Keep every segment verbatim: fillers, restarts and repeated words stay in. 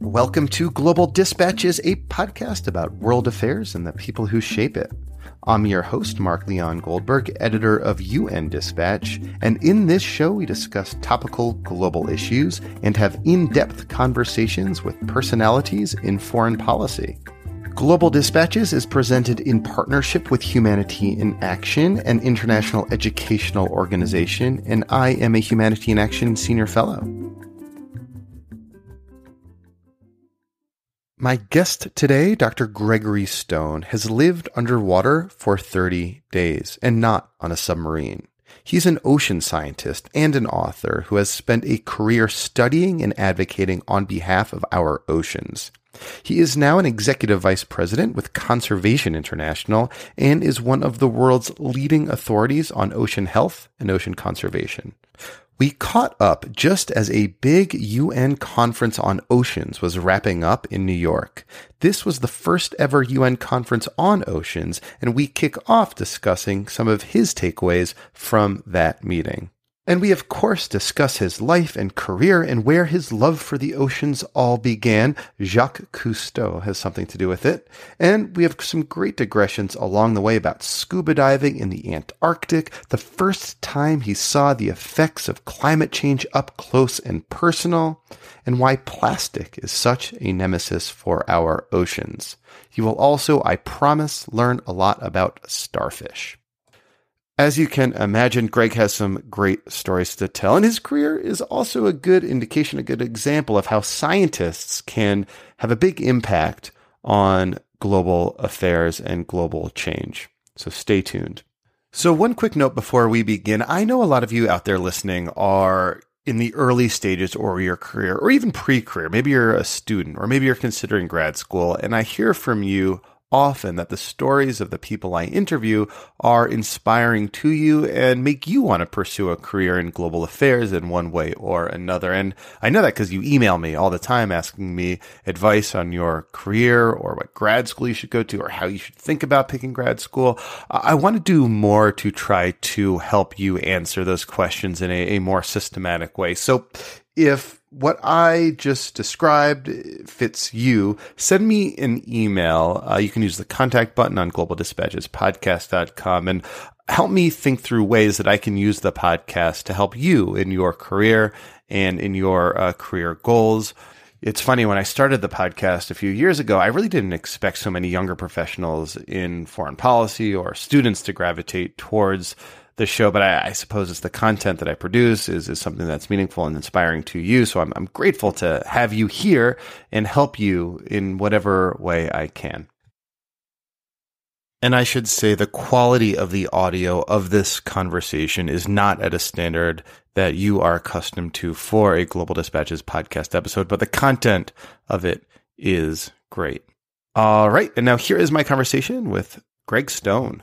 Welcome to Global Dispatches, a podcast about world affairs and the people who shape it. I'm your host, Mark Leon Goldberg, editor of U N Dispatch, and in this show we discuss topical global issues and have in-depth conversations with personalities in foreign policy. Global Dispatches is presented in partnership with Humanity in Action, an international educational organization, and I am a Humanity in Action Senior Fellow. My guest today, Doctor Gregory Stone, has lived underwater for thirty days and not on a submarine. He's an ocean scientist and an author who has spent a career studying and advocating on behalf of our oceans. He is now an executive vice president with Conservation International and is one of the world's leading authorities on ocean health and ocean conservation. We caught up just as a big U N conference on oceans was wrapping up in New York. This was the first ever U N conference on oceans, and we kick off discussing some of his takeaways from that meeting. And we, of course, discuss his life and career and where his love for the oceans all began. Jacques Cousteau has something to do with it. And we have some great digressions along the way about scuba diving in the Antarctic, the first time he saw the effects of climate change up close and personal, and why plastic is such a nemesis for our oceans. You will also, I promise, learn a lot about starfish. As you can imagine, Greg has some great stories to tell, and his career is also a good indication, a good example of how scientists can have a big impact on global affairs and global change. So stay tuned. So one quick note before we begin. I know a lot of you out there listening are in the early stages or your career or even pre-career. Maybe you're a student or maybe you're considering grad school, and I hear from you often that the stories of the people I interview are inspiring to you and make you want to pursue a career in global affairs in one way or another. And I know that because you email me all the time asking me advice on your career or what grad school you should go to or how you should think about picking grad school. I want to do more to try to help you answer those questions in a, a more systematic way. So if what I just described fits you, send me an email. Uh, you can use the contact button on global dispatches podcast dot com and help me think through ways that I can use the podcast to help you in your career and in your uh, career goals. It's funny, when I started the podcast a few years ago, I really didn't expect so many younger professionals in foreign policy or students to gravitate towards the show, but I, I suppose it's the content that I produce is, is something that's meaningful and inspiring to you. So I'm, I'm grateful to have you here and help you in whatever way I can. And I should say the quality of the audio of this conversation is not at a standard that you are accustomed to for a Global Dispatches podcast episode, but the content of it is great. All right. And now here is my conversation with Greg Stone.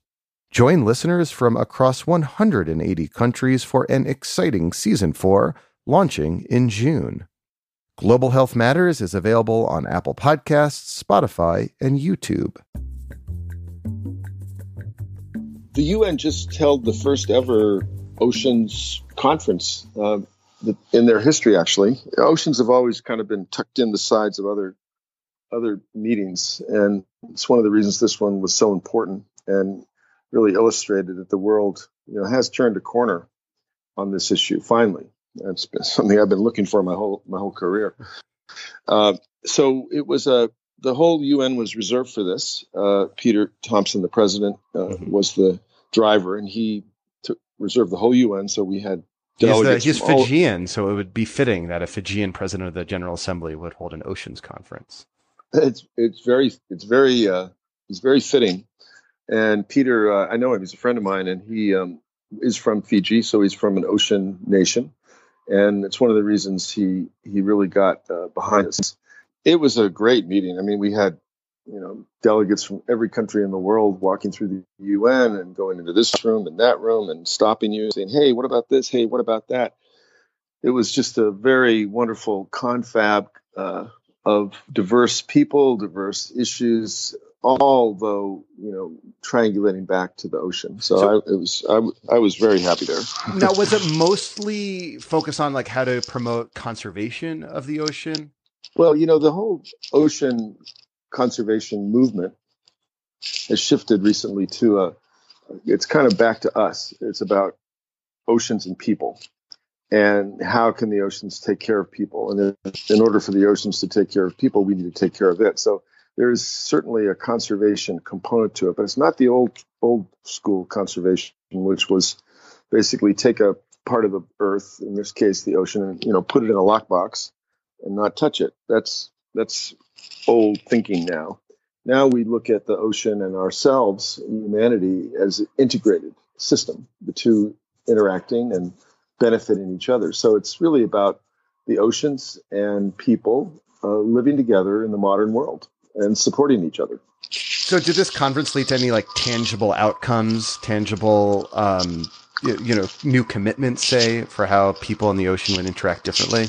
Join listeners from across one hundred eighty countries for an exciting Season four, launching in June. Global Health Matters is available on Apple Podcasts, Spotify, and YouTube. The U N just held the first ever oceans conference uh, in their history, actually. Oceans have always kind of been tucked in the sides of other, other meetings, and it's one of the reasons this one was so important and really illustrated that the world, you know, has turned a corner on this issue. Finally, that's something I've been looking for my whole my whole career. Uh, so it was a the whole U N was reserved for this. Uh, Peter Thompson, the president, uh, mm-hmm. was the driver, and he took, reserved the whole U N. So we had delegates. He's, the, he's Fijian, all, so it would be fitting that a Fijian president of the General Assembly would hold an oceans conference. It's it's very it's very uh, it's very fitting. And Peter, uh, I know him, he's a friend of mine, and he um, is from Fiji, so he's from an ocean nation. And it's one of the reasons he he really got uh, behind us. It was a great meeting. I mean, we had, you know, delegates from every country in the world walking through the U N and going into this room and that room and stopping you and saying, hey, what about this? Hey, what about that? It was just a very wonderful confab uh, of diverse people, diverse issues, although, you know, triangulating back to the ocean. So, so I, it was, I, I was very happy there. Now, was it mostly focused on like how to promote conservation of the ocean? Well, you know, the whole ocean conservation movement has shifted recently to a, it's kind of back to us. It's about oceans and people. And how can the oceans take care of people? And in order for the oceans to take care of people, we need to take care of it. So there is certainly a conservation component to it, but it's not the old old school conservation, which was basically take a part of the earth, in this case the ocean, and you know put it in a lockbox and not touch it. That's that's old thinking now. Now we look at the ocean and ourselves, humanity, as an integrated system, the two interacting and benefiting each other. So it's really about the oceans and people uh, living together in the modern world and supporting each other. So did this conference lead to any like tangible outcomes, tangible, um, you, you know, new commitments, say, for how people in the ocean would interact differently?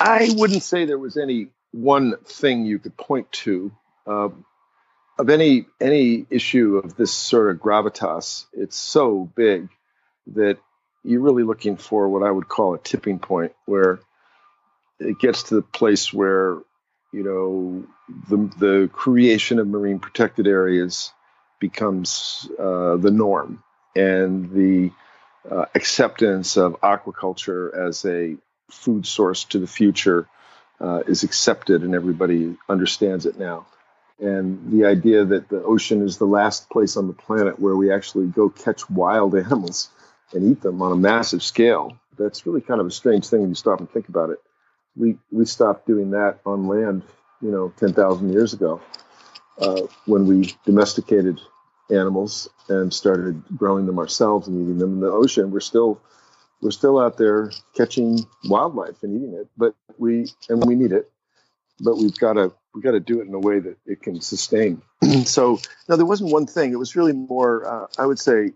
I wouldn't say there was any one thing you could point to. Uh, of any any issue of this sort of gravitas, it's so big that you're really looking for what I would call a tipping point, where it gets to the place where, you know, the the creation of marine protected areas becomes uh, the norm, and the uh, acceptance of aquaculture as a food source to the future uh, is accepted, and everybody understands it now. And the idea that the ocean is the last place on the planet where we actually go catch wild animals and eat them on a massive scale. That's really kind of a strange thing when you stop and think about it. We we stopped doing that on land, you know, ten thousand years ago uh, when we domesticated animals and started growing them ourselves and eating them in the ocean. We're still we're still out there catching wildlife and eating it, but we and we need it, but we've got to we got to do it in a way that it can sustain. So no, there wasn't one thing. It was really more, uh, I would say,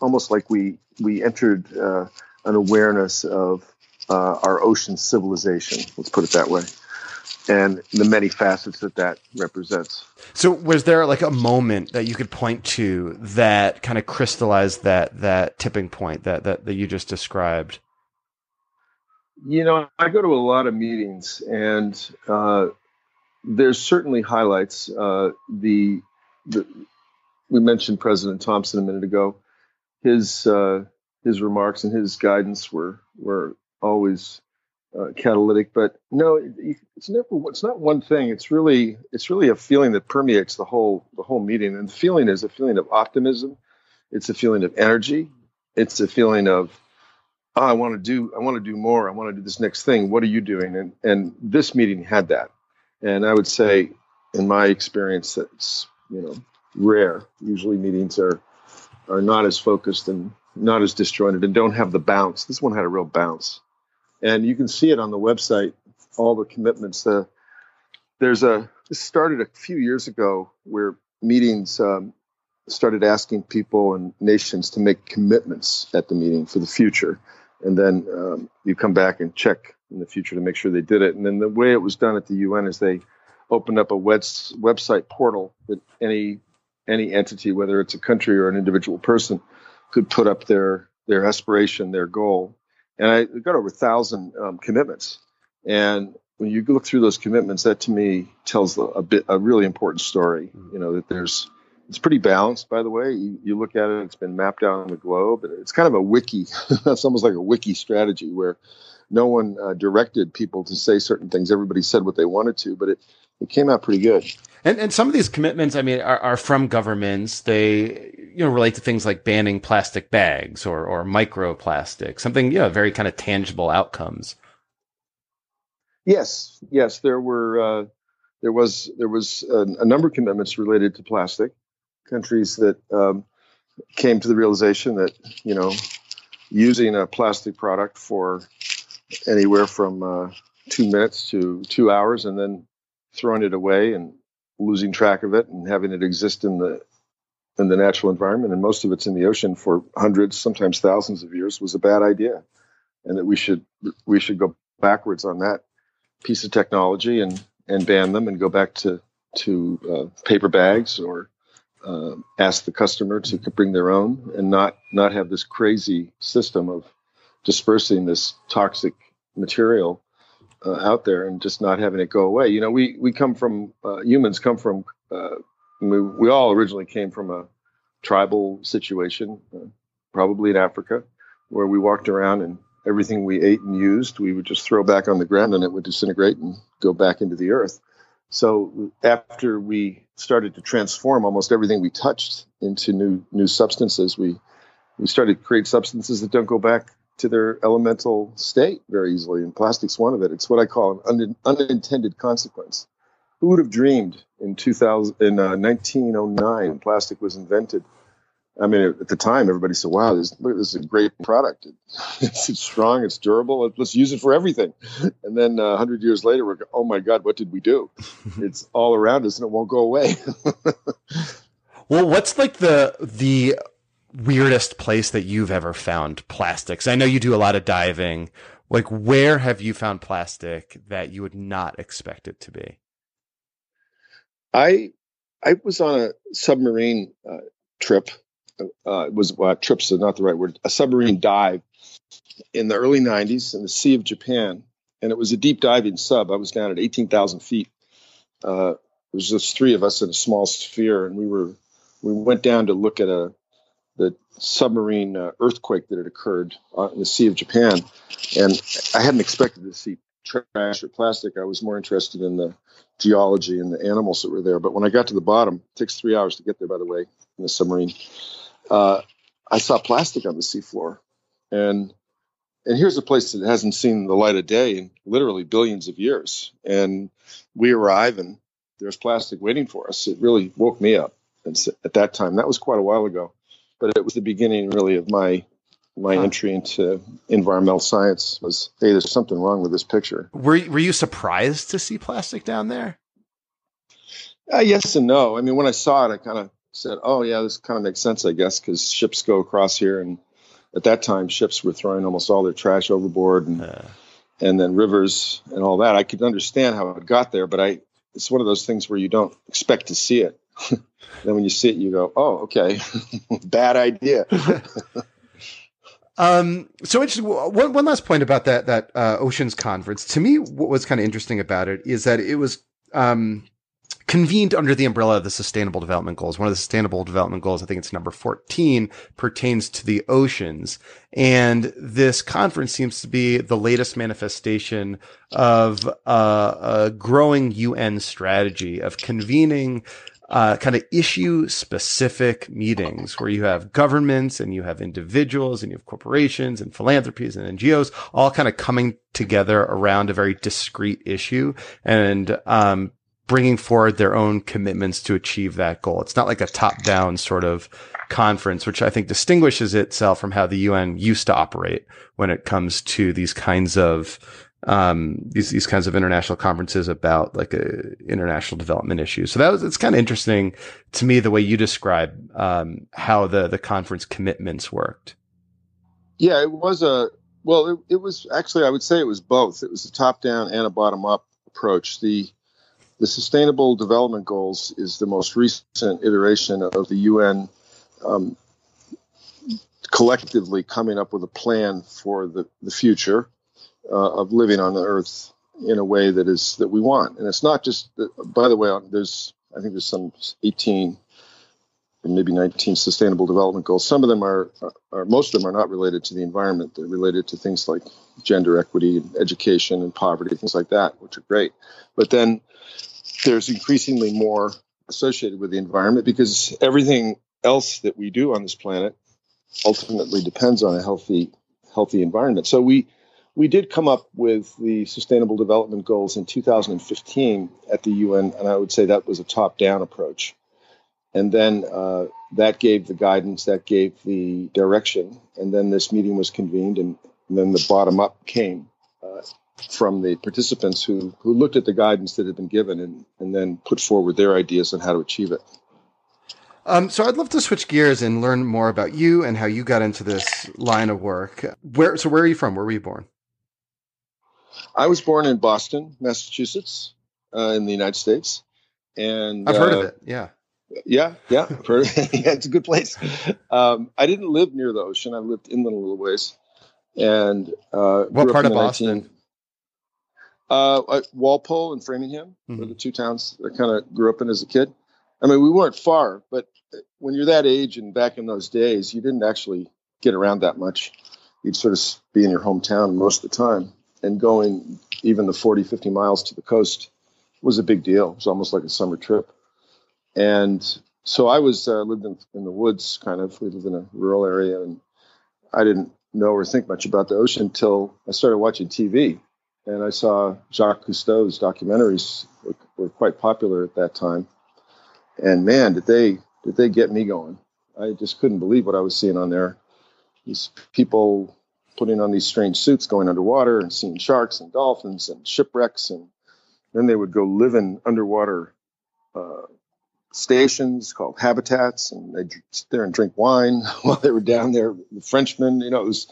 almost like we we entered uh, an awareness of uh, our ocean civilization. Let's put it that way, and the many facets that that represents. So, was there like a moment that you could point to that kind of crystallized that that tipping point that that that you just described? You know, I go to a lot of meetings, and uh, there's certainly highlights. Uh, the, the we mentioned President Thompson a minute ago. His uh, his remarks and his guidance were were always uh, catalytic, but no, it, it's never. It's not one thing. It's really it's really a feeling that permeates the whole the whole meeting. And the feeling is a feeling of optimism. It's a feeling of energy. It's a feeling of oh, I want to do I want to do more. I want to do this next thing. What are you doing? And and this meeting had that. And I would say, in my experience, that's you know rare. Usually meetings are. are not as focused and not as disjointed and don't have the bounce. This one had a real bounce. And you can see it on the website, all the commitments. Uh, there's a, this started a few years ago where meetings um, started asking people and nations to make commitments at the meeting for the future. And then um, you come back and check in the future to make sure they did it. And then the way it was done at the U N is they opened up a web- website portal that any any entity, whether it's a country or an individual person, could put up their, their aspiration, their goal. And I got over a thousand um, commitments. And when you look through those commitments, that to me tells a bit, a really important story, you know, that there's, it's pretty balanced, by the way. You, you look at it, it's been mapped out on the globe. It's kind of a wiki. That's almost like a wiki strategy where no one uh, directed people to say certain things. Everybody said what they wanted to, but it, it came out pretty good. And and some of these commitments, I mean, are, are from governments. They, you know, relate to things like banning plastic bags or, or microplastics, something, you know, very kind of tangible outcomes. Yes. Yes. There were, uh, there was, there was a, a number of commitments related to plastic. Countries that um, came to the realization that, you know, using a plastic product for anywhere from uh, two minutes to two hours and then throwing it away and losing track of it and having it exist in the in the natural environment, and most of it's in the ocean for hundreds, sometimes thousands of years, was a bad idea, and that we should we should go backwards on that piece of technology and, and ban them and go back to, to uh, paper bags or uh, ask the customer to bring their own and not, not have this crazy system of dispersing this toxic material uh, out there and just not having it go away. You know, we, we come from, uh, humans come from, uh, we, we all originally came from a tribal situation, uh, probably in Africa, where we walked around and everything we ate and used, we would just throw back on the ground and it would disintegrate and go back into the earth. So after we started to transform almost everything we touched into new new substances, we, we started to create substances that don't go back to their elemental state very easily, and plastic's one of it. It's what I call an un- unintended consequence. Who would have dreamed in two thousand, in uh, nineteen oh nine, plastic was invented? I mean, at the time, everybody said, wow, this, this is a great product. It's, it's strong. It's durable. Let's use it for everything. And then uh, one hundred years later, we're oh, my God, what did we do? It's all around us and it won't go away. Well, what's like the the weirdest place that you've ever found plastics? I know you do a lot of diving. Like, where have you found plastic that you would not expect it to be? I, I was on a submarine uh, trip. Uh, it was well, trips is not the right word. A submarine dive in the early nineties in the Sea of Japan, and it was a deep diving sub. I was down at eighteen thousand feet. Uh, it was just three of us in a small sphere, and we were we went down to look at a the submarine uh, earthquake that had occurred uh, in the Sea of Japan. And I hadn't expected to see trash or plastic. I was more interested in the geology and the animals that were there. But when I got to the bottom, it takes three hours to get there, by the way, in the submarine. Uh, I saw plastic on the seafloor, and and here's a place that hasn't seen the light of day in literally billions of years. And we arrive, and there's plastic waiting for us. It really woke me up. And at that time, that was quite a while ago, but it was the beginning really of my my entry into environmental science. Was, hey, there's something wrong with this picture. Were Were you surprised to see plastic down there? Uh, yes and no. I mean, when I saw it, I kind of said, oh, yeah, this kind of makes sense, I guess, because ships go across here. And at that time, ships were throwing almost all their trash overboard and uh. and then rivers and all that. I could understand how it got there, but I it's one of those things where you don't expect to see it. Then when you see it, you go, oh, okay, bad idea. Um, so interesting. One, one last point about that, that uh, Oceans Conference. To me, what was kind of interesting about it is that it was um, – convened under the umbrella of the Sustainable Development Goals. One of the Sustainable Development Goals, I think it's number fourteen, pertains to the oceans. And this conference seems to be the latest manifestation of uh, a growing U N strategy of convening uh, kind of issue-specific meetings where you have governments and you have individuals and you have corporations and philanthropies and N G Os all kind of coming together around a very discrete issue and um bringing forward their own commitments to achieve that goal. It's not like a top-down sort of conference, which I think distinguishes itself from how the U N used to operate when it comes to these kinds of um, these these kinds of international conferences about like a international development issues. So that was it's kind of interesting to me the way you describe um, how the the conference commitments worked. Yeah, it was a well, it, it was actually I would say it was both. It was a top-down and a bottom-up approach. The The Sustainable Development Goals is the most recent iteration of the U N um, collectively coming up with a plan for the, the future uh, of living on the Earth in a way that is that we want. And it's not just, by the way, there's I think there's some eighteen and maybe nineteen Sustainable Development Goals. Some of them are, are most of them are not related to the environment. They're related to things like gender equity and education and poverty, things like that, which are great. But then there's increasingly more associated with the environment because everything else that we do on this planet ultimately depends on a healthy, healthy environment. So we, we did come up with the Sustainable Development Goals in two thousand fifteen at the U N, and I would say that was a top-down approach. And then uh, that gave the guidance, that gave the direction, and then this meeting was convened, and, and then the bottom-up came uh, from the participants who, who looked at the guidance that had been given and, and then put forward their ideas on how to achieve it. Um, so I'd love to switch gears and learn more about you and how you got into this line of work. Where, so where are you from? Where were you born? I was born in Boston, Massachusetts, uh, in the United States. And I've uh, heard of it. Yeah. Yeah. Yeah. I've heard of it. Yeah, it's a good place. Um, I didn't live near the ocean. I lived inland a little ways. And uh, what part of Boston? Uh, Walpole and Framingham mm-hmm. were the two towns that I kind of grew up in as a kid. I mean, we weren't far, but when you're that age and back in those days, you didn't actually get around that much. You'd sort of be in your hometown most of the time, and going even the forty, fifty miles to the coast was a big deal. It was almost like a summer trip. And so I was uh, lived in, in the woods, kind of. We lived in a rural area, and I didn't know or think much about the ocean until I started watching T V. And I saw Jacques Cousteau's documentaries were, were quite popular at that time. And man, did they did they get me going. I just couldn't believe what I was seeing on there. These people putting on these strange suits, going underwater and seeing sharks and dolphins and shipwrecks. And then they would go live in underwater uh, stations called habitats, and they'd sit there and drink wine while they were down there. The Frenchmen, you know, it was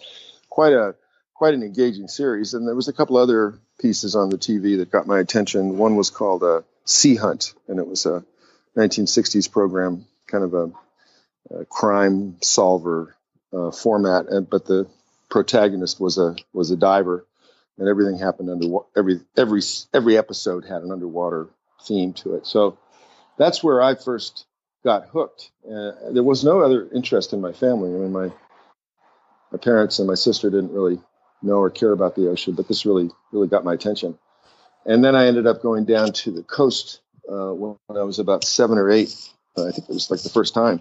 quite a quite an engaging series. And there was a couple other pieces on the T V that got my attention. One was called uh, Sea Hunt, and it was a nineteen sixties program, kind of a, a crime solver uh, format, and but the protagonist was a was a diver, and everything happened under every every every episode had an underwater theme to it. So that's where I first got hooked. Uh, there was no other interest in my family. I mean, my my parents and my sister didn't really know or care about the ocean, but this really really got my attention. And then I ended up going down to the coast. Uh, when I was about seven or eight, uh, I think it was like the first time.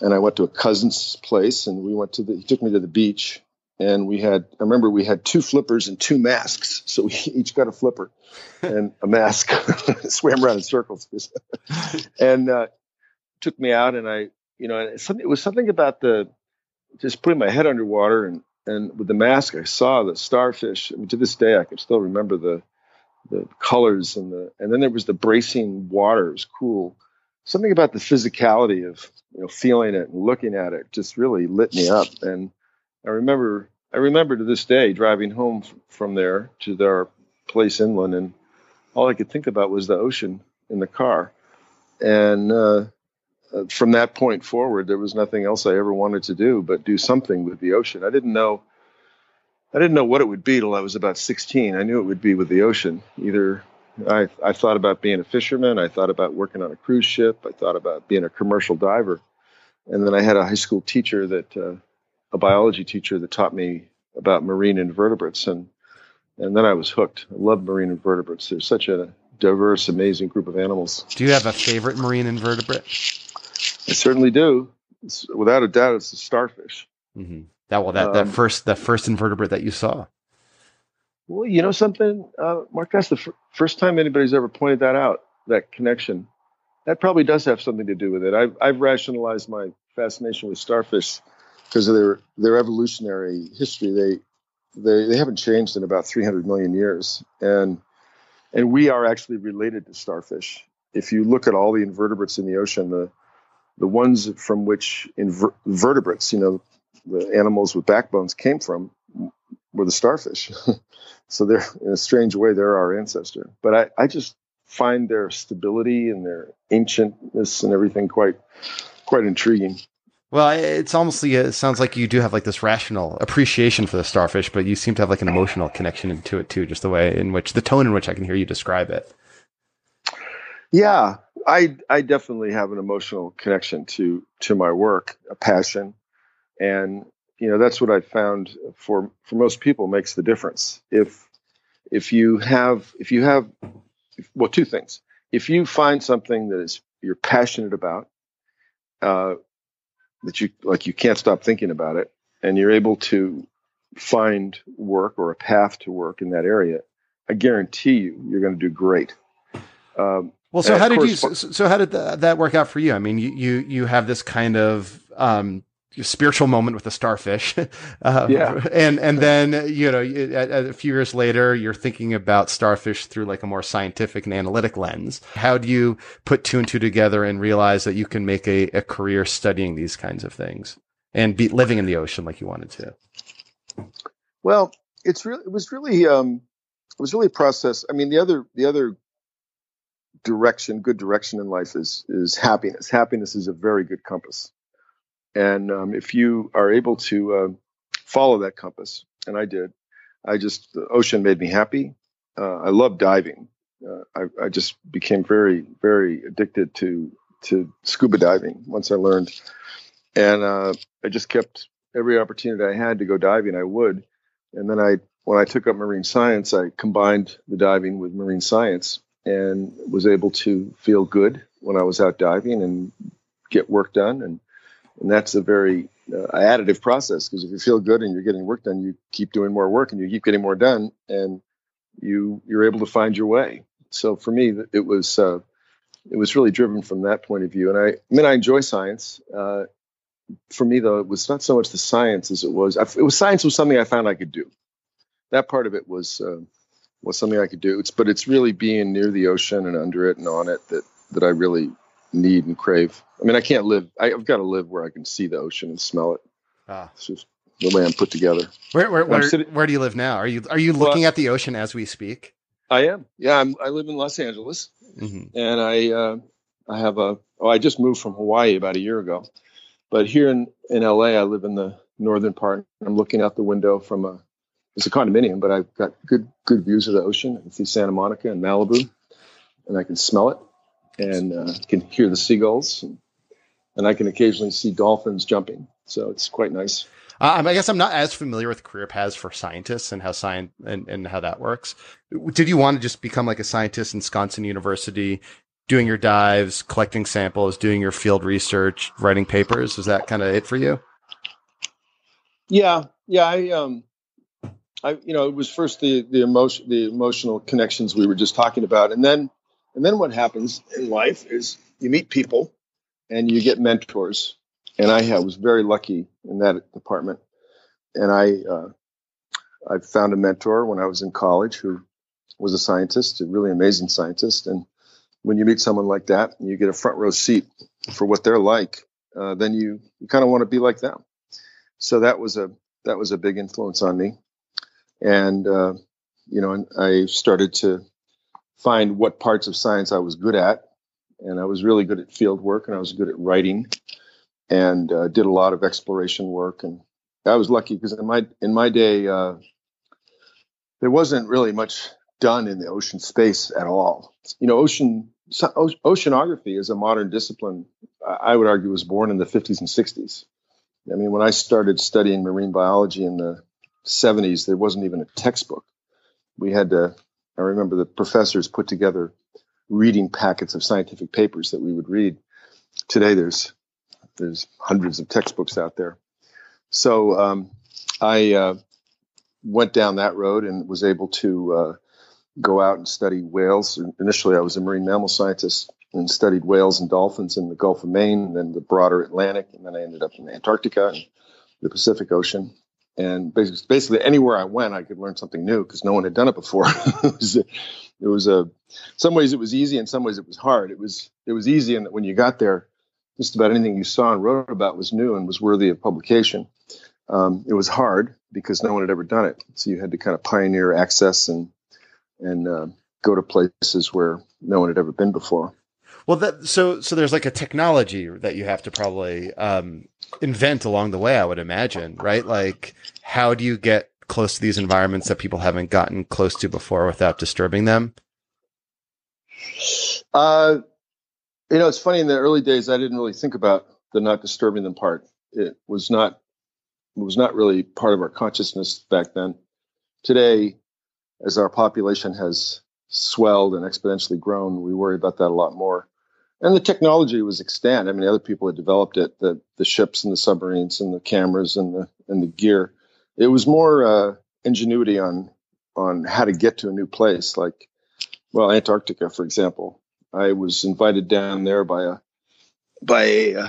And I went to a cousin's place, and we went to the, he took me to the beach, and we had, I remember we had two flippers and two masks. So we each got a flipper and a mask, swam around in circles. and uh, took me out, and I, you know, it was something about the, just putting my head underwater, and, and with the mask, I saw the starfish. I mean, to this day, I can still remember the, the colors and the, and then there was the bracing water. It was cool. Something about the physicality of, you know, feeling it and looking at it just really lit me up. And I remember, I remember to this day driving home f- from there to their place inland, and all I could think about was the ocean in the car. And uh, from that point forward, there was nothing else I ever wanted to do but do something with the ocean. I didn't know I didn't know what it would be till I was about sixteen. I knew it would be with the ocean. Either I, I thought about being a fisherman. I thought about working on a cruise ship. I thought about being a commercial diver. And then I had a high school teacher that, uh, a biology teacher that taught me about marine invertebrates. And, and then I was hooked. I love marine invertebrates. They're such a diverse, amazing group of animals. Do you have a favorite marine invertebrate? I certainly do. It's, without a doubt, it's the starfish. Mm-hmm. That well, that, that um, first that first invertebrate that you saw. Well, you know something, uh, Mark, that's the fr- first time anybody's ever pointed that out, that connection. That probably does have something to do with it. I've, I've rationalized my fascination with starfish because of their their evolutionary history. They they they haven't changed in about three hundred million years, and and we are actually related to starfish. If you look at all the invertebrates in the ocean, the the ones from which inver- vertebrates, you know. the animals with backbones came from were the starfish. So they're, in a strange way, they're our ancestor. But I, I just find their stability and their ancientness and everything quite, quite intriguing. Well, it's almost, it sounds like you do have like this rational appreciation for the starfish, but you seem to have like an emotional connection to it too, just the way in which, the tone in which I can hear you describe it. Yeah, I, I definitely have an emotional connection to, to my work, a passion. And, you know, that's what I found for, for most people makes the difference. If, if you have, if you have, well, two things, if you find something that is, you're passionate about, uh, that you, like, you can't stop thinking about it, and you're able to find work or a path to work in that area, I guarantee you, you're going to do great. Um, well, so how did you, so how did that work out for you? I mean, you, you, you have this kind of, um, spiritual moment with a starfish. uh, yeah. And, and then, you know, a, a few years later, you're thinking about starfish through like a more scientific and analytic lens. How do you put two and two together and realize that you can make a, a career studying these kinds of things and be living in the ocean like you wanted to? Well, it's really, it was really, um, it was really a process. I mean, the other, the other direction, good direction in life is, is happiness. Happiness is a very good compass. And um, if you are able to uh, follow that compass, and I did, I just, the ocean made me happy. Uh, I love diving. Uh, I, I just became very, very addicted to to scuba diving once I learned. And uh, I just kept every opportunity I had to go diving, I would. And then I, when I took up marine science, I combined the diving with marine science and was able to feel good when I was out diving and get work done. And And that's a very uh, additive process, because if you feel good and you're getting work done, you keep doing more work and you keep getting more done, and you you're able to find your way. So for me, it was uh, it was really driven from that point of view. And I, I mean, I enjoy science. Uh, for me, though, it was not so much the science as it was. I, it was science was something I found I could do. That part of it was uh, was something I could do. It's but it's really being near the ocean and under it and on it that that I really need and crave. I mean, I can't live. I, I've got to live where I can see the ocean and smell it. Ah. It's just the way I'm put together. Where where where, sitting, where do you live now? Are you are you looking well, at the ocean as we speak? I am. Yeah, I'm, I live in Los Angeles, mm-hmm. and I uh, I have a. Oh, I just moved from Hawaii about a year ago, but here in in L A, I live in the northern part. I'm looking out the window from a. It's a condominium, but I've got good good views of the ocean. I can see Santa Monica and Malibu, and I can smell it. And uh, can hear the seagulls, and, and I can occasionally see dolphins jumping. So it's quite nice. Uh, I guess I'm not as familiar with career paths for scientists and how science and, and how that works. Did you want to just become like a scientist in Sconsin University, doing your dives, collecting samples, doing your field research, writing papers? Was that kind of it for you? Yeah, yeah. I, um, I, you know, it was first the the emotion, the emotional connections we were just talking about, and then. And then what happens in life is you meet people and you get mentors. And I was very lucky in that department. And I uh, I found a mentor when I was in college who was a scientist, a really amazing scientist. And when you meet someone like that and you get a front row seat for what they're like, uh, then you, you kind of want to be like them. So that was a that was a big influence on me. And, uh, you know, and I started to find what parts of science I was good at. And I was really good at field work, and I was good at writing, and uh, did a lot of exploration work. And I was lucky because in my, in my day, uh, there wasn't really much done in the ocean space at all. You know, ocean, so, oceanography is a modern discipline. I would argue was born in the fifties and sixties. I mean, when I started studying marine biology in the seventies, there wasn't even a textbook. We had to, I remember the professors put together reading packets of scientific papers that we would read. Today, there's there's hundreds of textbooks out there. So um, I uh, went down that road and was able to uh, go out and study whales. Initially, I was a marine mammal scientist and studied whales and dolphins in the Gulf of Maine, and then the broader Atlantic, and then I ended up in Antarctica and the Pacific Ocean. And basically, basically anywhere I went, I could learn something new because no one had done it before. it was, a, it was a, some ways it was easy, in some ways it was hard. It was, it was easy in that when you got there, just about anything you saw and wrote about was new and was worthy of publication. Um, it was hard because no one had ever done it, so you had to kind of pioneer access and and uh, go to places where no one had ever been before. Well, that, so so there's like a technology that you have to probably um, invent along the way, I would imagine, right? Like, how do you get close to these environments that people haven't gotten close to before without disturbing them? Uh, you know, it's funny. In the early days, I didn't really think about the not disturbing them part. It was not it was not really part of our consciousness back then. Today, as our population has swelled and exponentially grown, we worry about that a lot more. And the technology was extant. I mean, other people had developed it, the the ships and the submarines and the cameras and the and the gear. It was more uh, ingenuity on on how to get to a new place, like, well, Antarctica, for example. I was invited down there by a by a,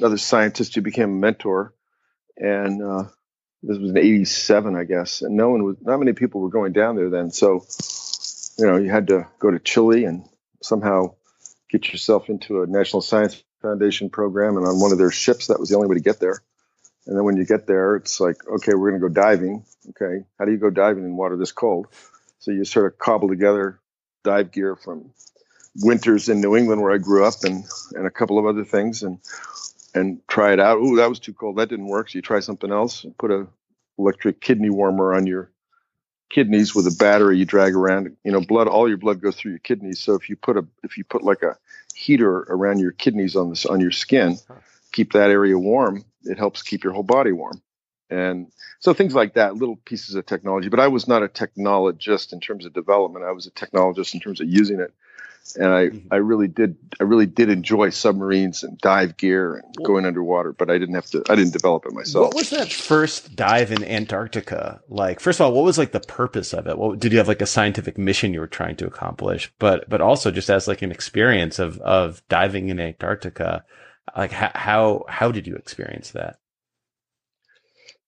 another scientist who became a mentor and uh, this was in eighty-seven, I guess, and no one was, not many people were going down there then. So, you know, you had to go to Chile and somehow get yourself into a National Science Foundation program and on one of their ships. That was the only way to get there. And then when you get there, it's like, okay, we're going to go diving. Okay, how do you go diving in water this cold? So you sort of cobble together dive gear from winters in New England, where I grew up, and and a couple of other things, and and try it out. Ooh, that was too cold. That didn't work. So you try something else. Put a electric kidney warmer on your kidneys with a battery you drag around. You know, blood, all your blood goes through your kidneys. So if you put a if you put like a heater around your kidneys on this on your skin, keep that area warm. It helps keep your whole body warm. And so things like that, little pieces of technology. But I was not a technologist in terms of development. I was a technologist in terms of using it. And I, mm-hmm. I really did I really did enjoy submarines and dive gear and well, going underwater, but I didn't have to I didn't develop it myself. What was that first dive in Antarctica like? First of all, what was like the purpose of it? What did you have like a scientific mission you were trying to accomplish? But but also just as like an experience of of diving in Antarctica, like how how, how did you experience that?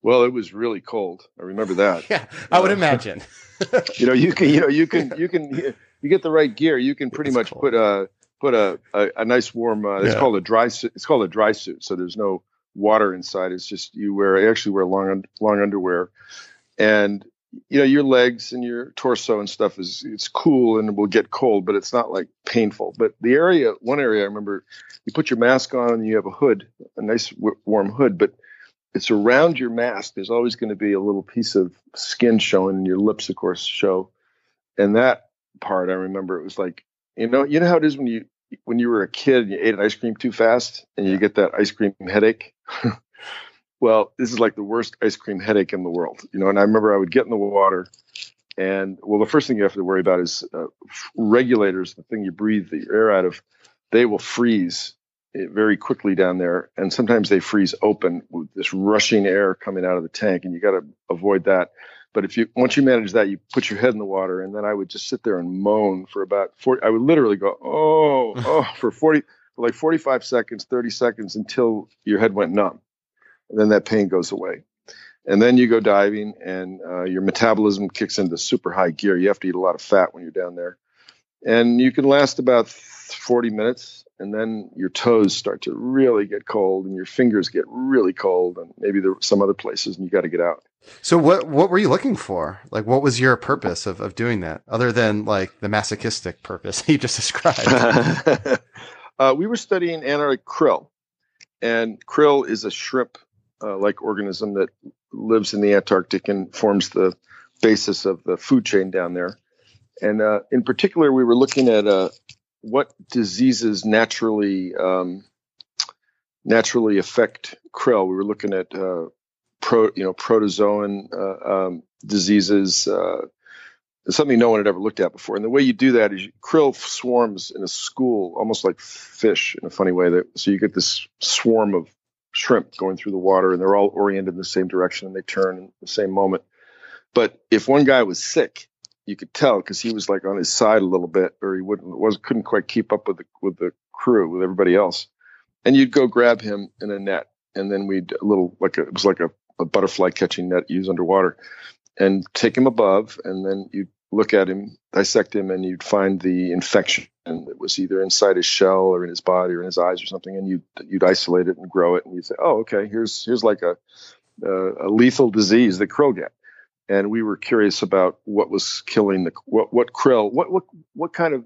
Well, it was really cold. I remember that. Yeah, I would uh, imagine. you know, you can, you know, you can, you can, you get the right gear. You can pretty it's much cold. put a put a a, a nice warm. Uh, yeah. It's called a dry. It's called a dry suit. So there's no water inside. It's just you wear. You actually wear long long underwear, and you know your legs and your torso and stuff is it's cool and it will get cold, but it's not like painful. But the area, one area I remember, you put your mask on and you have a hood, a nice w- warm hood, but it's around your mask. There's always going to be a little piece of skin showing, and your lips, of course, show. And that part, I remember, it was like, you know, you know how it is when you when you were a kid and you ate an ice cream too fast, and you get that ice cream headache. Well, this is like the worst ice cream headache in the world, you know. And I remember I would get in the water, and well, the first thing you have to worry about is uh, regulators, the thing you breathe the air out of, they will freeze it very quickly down there, and sometimes they freeze open with this rushing air coming out of the tank, and you got to avoid that. But if you once you manage that, you put your head in the water, and then I would just sit there and moan for about forty. I would literally go oh oh for forty, for like forty-five seconds, thirty seconds, until your head went numb, and then that pain goes away, and then you go diving, and uh, your metabolism kicks into super high gear. You have to eat a lot of fat when you're down there, and you can last about forty minutes. And then your toes start to really get cold, and your fingers get really cold, and maybe there are some other places, and you got to get out. So what what were you looking for? Like, what was your purpose of, of doing that, other than like the masochistic purpose you just described? uh, we were studying Antarctic krill, and krill is a shrimp-like uh, organism that lives in the Antarctic and forms the basis of the food chain down there. And uh, in particular, we were looking at a what diseases naturally um, naturally affect krill. We were looking at uh, pro, you know, protozoan uh, um, diseases, uh, something no one had ever looked at before. And the way you do that is you, krill swarms in a school, almost like fish in a funny way. That so you get this swarm of shrimp going through the water, and they're all oriented in the same direction, and they turn in the same moment. But if one guy was sick, you could tell because he was like on his side a little bit, or he wouldn't was couldn't quite keep up with the with the crew with everybody else. And you'd go grab him in a net, and then we'd a little like a, it was like a, a butterfly catching net you use underwater, and take him above, and then you'd look at him, dissect him, and you'd find the infection that was either inside his shell or in his body or in his eyes or something, and you'd you'd isolate it and grow it, and you'd say, oh, okay, here's here's like a a, a lethal disease that krill get. And we were curious about what was killing the what, what krill, what what what kind of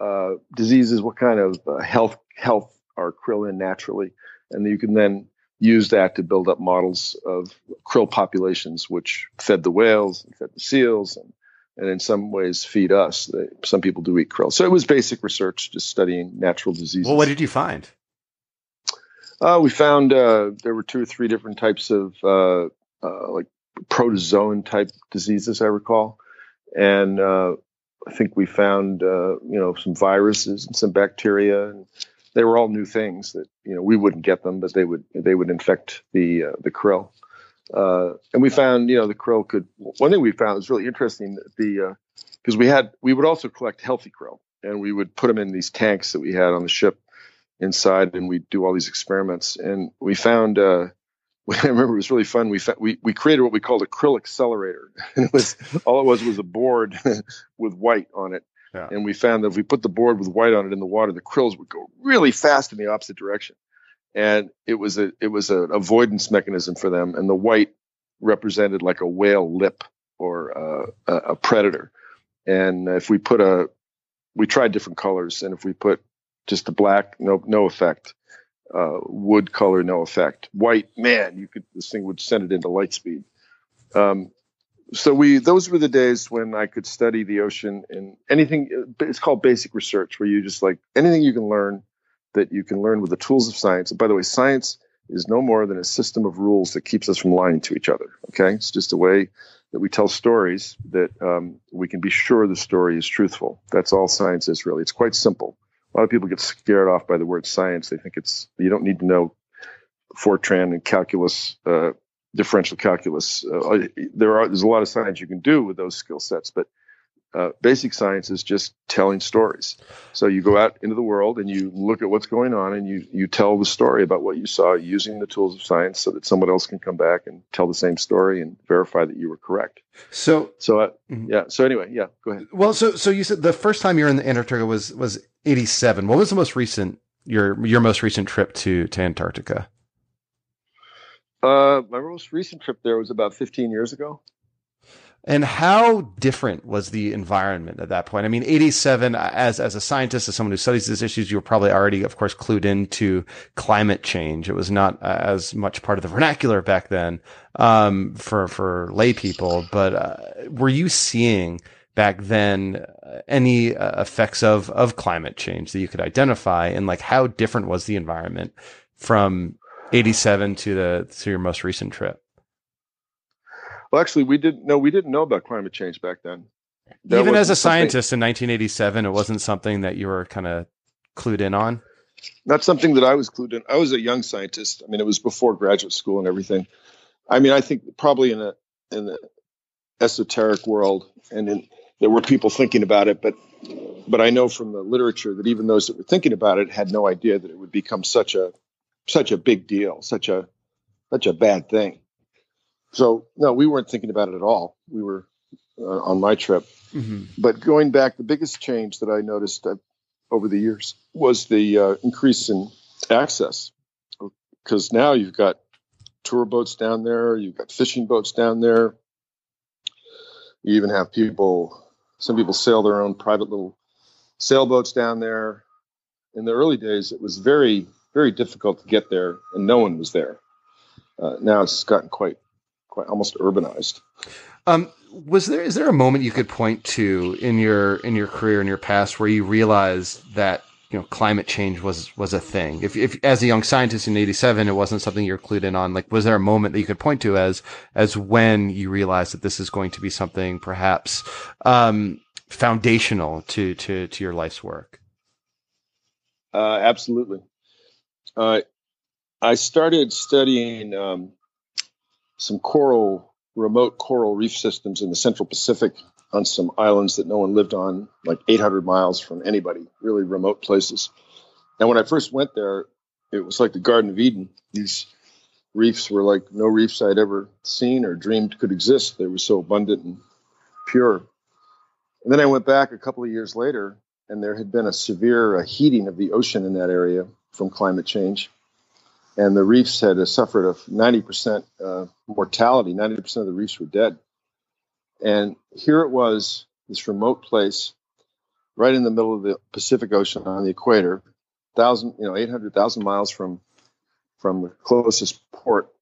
uh, diseases, what kind of uh, health health are krill in naturally, and you can then use that to build up models of krill populations, which fed the whales and fed the seals, and, and in some ways feed us. They, some people do eat krill, so it was basic research, just studying natural diseases. Well, what did you find? Uh, we found uh, there were two or three different types of uh, uh, like. protozoan type diseases, I recall, and uh, I think we found uh, you know some viruses and some bacteria, and they were all new things that you know we wouldn't get them, but they would they would infect the uh, the krill. Uh, and we found you know the krill could. One thing we found was really interesting that the because uh, we had we would also collect healthy krill, and we would put them in these tanks that we had on the ship inside, and we'd do all these experiments, and we found. Uh, I remember it was really fun. We we we created what we called a krill accelerator, and it was all it was was a board with white on it. Yeah. And we found that if we put the board with white on it in the water, the krills would go really fast in the opposite direction. And it was a it was an avoidance mechanism for them. And the white represented like a whale lip or uh, a, a predator. And if we put a we tried different colors, and if we put just the black, no no effect. Uh, wood color, no effect. White, man, you could this thing would send it into light speed. Um, so we those were the days when I could study the ocean and anything. It's called basic research, where you just like anything you can learn that you can learn with the tools of science. And by the way, science is no more than a system of rules that keeps us from lying to each other. Okay, it's just a way that we tell stories that um, we can be sure the story is truthful. That's all science is really. It's quite simple. A lot of people get scared off by the word science. They think it's, you don't need to know Fortran and calculus, uh, differential calculus. Uh, there are, there's a lot of science you can do with those skill sets, but uh, basic science is just telling stories. So you go out into the world and you look at what's going on, and you, you tell the story about what you saw using the tools of science so that someone else can come back and tell the same story and verify that you were correct. So, so uh, mm-hmm. yeah. So anyway, yeah, go ahead. Well, so, so you said the first time you were in the Antarctica was, was, eighty-seven. What was the most recent, your your most recent trip to, to Antarctica? Uh, my most recent trip there was about fifteen years ago. And how different was the environment at that point? I mean, eighty-seven, as as a scientist, as someone who studies these issues, you were probably already, of course, clued into climate change. It was not uh, as much part of the vernacular back then um, for, for lay people. But uh, were you seeing back then uh, any uh, effects of of climate change that you could identify, and like how different was the environment from eighty-seven to the to your most recent trip? Well, actually, we didn't know we didn't know about climate change back then. That Even as a scientist in nineteen eighty-seven, it wasn't something that you were kind of clued in on? Not something that I was clued in. I was a young scientist. I mean, it was before graduate school and everything. I mean, I think probably in a in the esoteric world and in there were people thinking about it, but but I know from the literature that even those that were thinking about it had no idea that it would become such a such a big deal, such a such a bad thing. So no, we weren't thinking about it at all. We were uh, on my trip, mm-hmm. But going back, the biggest change that I noticed uh, over the years was the uh, increase in access, because now you've got tour boats down there, you've got fishing boats down there. You even have people, some people sail their own private little sailboats down there. In the early days, it was very, very difficult to get there, and no one was there. Uh, now it's gotten quite, quite almost urbanized. Um, was there, is there a moment you could point to in your, in your career, in your past, where you realized that, you know, climate change was, was a thing? If, if as a young scientist in eighty-seven, it wasn't something you're clued in on, like, was there a moment that you could point to as, as when you realized that this is going to be something perhaps, um, foundational to, to, to your life's work? Uh, absolutely. Uh, I started studying, um, some coral, remote coral reef systems in the Central Pacific on some islands that no one lived on, like eight hundred miles from anybody, really remote places. And when I first went there, it was like the Garden of Eden. These reefs were like no reefs I'd ever seen or dreamed could exist. They were so abundant and pure. And then I went back a couple of years later, and there had been a severe a heating of the ocean in that area from climate change. And the reefs had uh, suffered a ninety percent uh, mortality. ninety percent of the reefs were dead. And here it was, this remote place, right in the middle of the Pacific Ocean on the equator, thousand, you know, eight hundred thousand miles from from the closest port,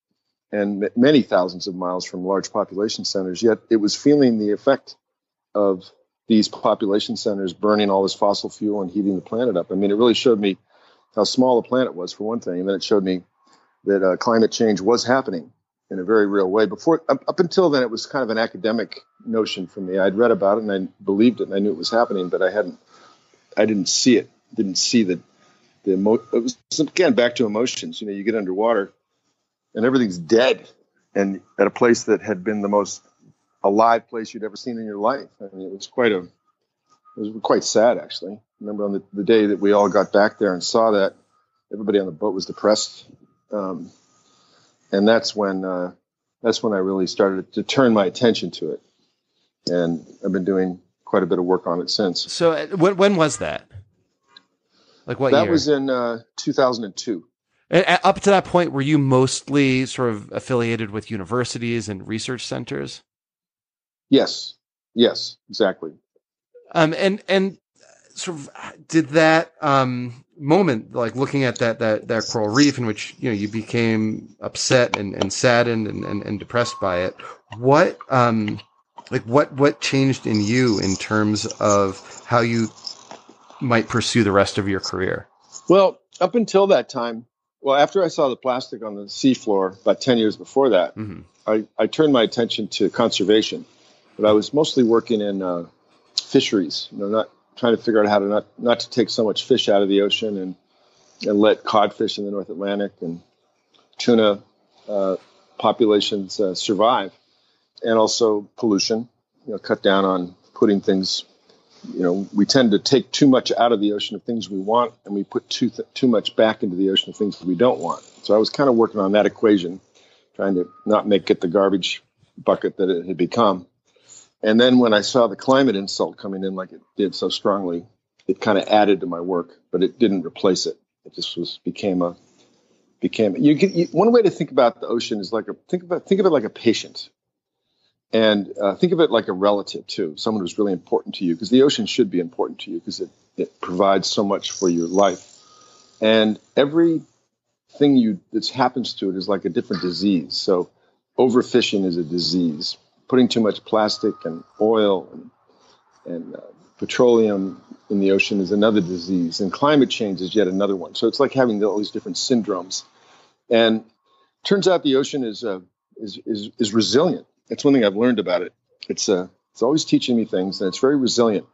and many thousands of miles from large population centers. Yet it was feeling the effect of these population centers burning all this fossil fuel and heating the planet up. I mean, it really showed me how small the planet was, for one thing, and then it showed me that uh, climate change was happening in a very real way. Before, up, up until then, it was kind of an academic notion for me. I'd read about it and I believed it and I knew it was happening, but I hadn't, I didn't see it. Didn't see the, the emo- it was, again, back to emotions. You know, you get underwater and everything's dead, and at a place that had been the most alive place you'd ever seen in your life. I mean, it was quite a, it was quite sad, actually. I remember on the, the day that we all got back there and saw that, everybody on the boat was depressed. Um, and that's when uh, that's when I really started to turn my attention to it, and I've been doing quite a bit of work on it since. So, uh, when, when was that? Like what? That year? Was in uh, two thousand two. And up to that point, were you mostly sort of affiliated with universities and research centers? Yes. Yes. Exactly. Um, and and sort of did that um, moment, like looking at that that that coral reef in which you know you became upset and, and saddened and, and, and depressed by it. What um, like what what changed in you in terms of how you might pursue the rest of your career? Well, up until that time, well, after I saw the plastic on the seafloor about ten years before that, mm-hmm. I, I turned my attention to conservation, but I was mostly working in uh, fisheries, you know, not trying to figure out how to not, not to take so much fish out of the ocean and, and let codfish in the North Atlantic and tuna uh, populations uh, survive, and also pollution, you know, cut down on putting things, you know, we tend to take too much out of the ocean of things we want, and we put too th- too much back into the ocean of things that we don't want. So I was kind of working on that equation, trying to not make it the garbage bucket that it had become. And then when I saw the climate insult coming in like it did so strongly, it kind of added to my work, but it didn't replace it. It just was became a became. You, you, one way to think about the ocean is like a think about think of it like a patient. And uh, think of it like a relative, too, someone who's really important to you, because the ocean should be important to you because it, it provides so much for your life. And everything you that happens to it is like a different disease. So overfishing is a disease. Putting too much plastic and oil and, and uh, petroleum in the ocean is another disease. And climate change is yet another one. So it's like having all these different syndromes. And turns out the ocean is uh, is, is is resilient. That's one thing I've learned about it. It's uh, it's always teaching me things, and it's very resilient.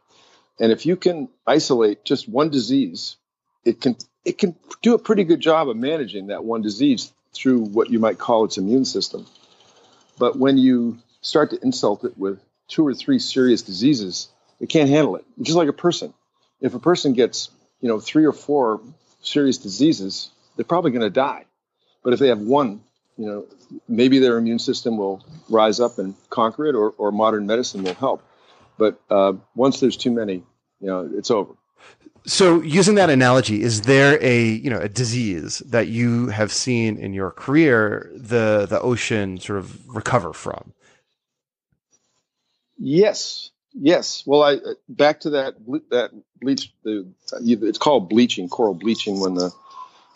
And if you can isolate just one disease, it can it can do a pretty good job of managing that one disease through what you might call its immune system. But when you start to insult it with two or three serious diseases, it can't handle it. Just like a person. If a person gets, you know, three or four serious diseases, they're probably going to die. But if they have one, you know, maybe their immune system will rise up and conquer it, or, or modern medicine will help. But uh, once there's too many, you know, it's over. So using that analogy, is there a, you know, a disease that you have seen in your career, the, the ocean sort of recover from? Yes. Yes. Well, I, back to that, that bleach, the, it's called bleaching, coral bleaching, when the,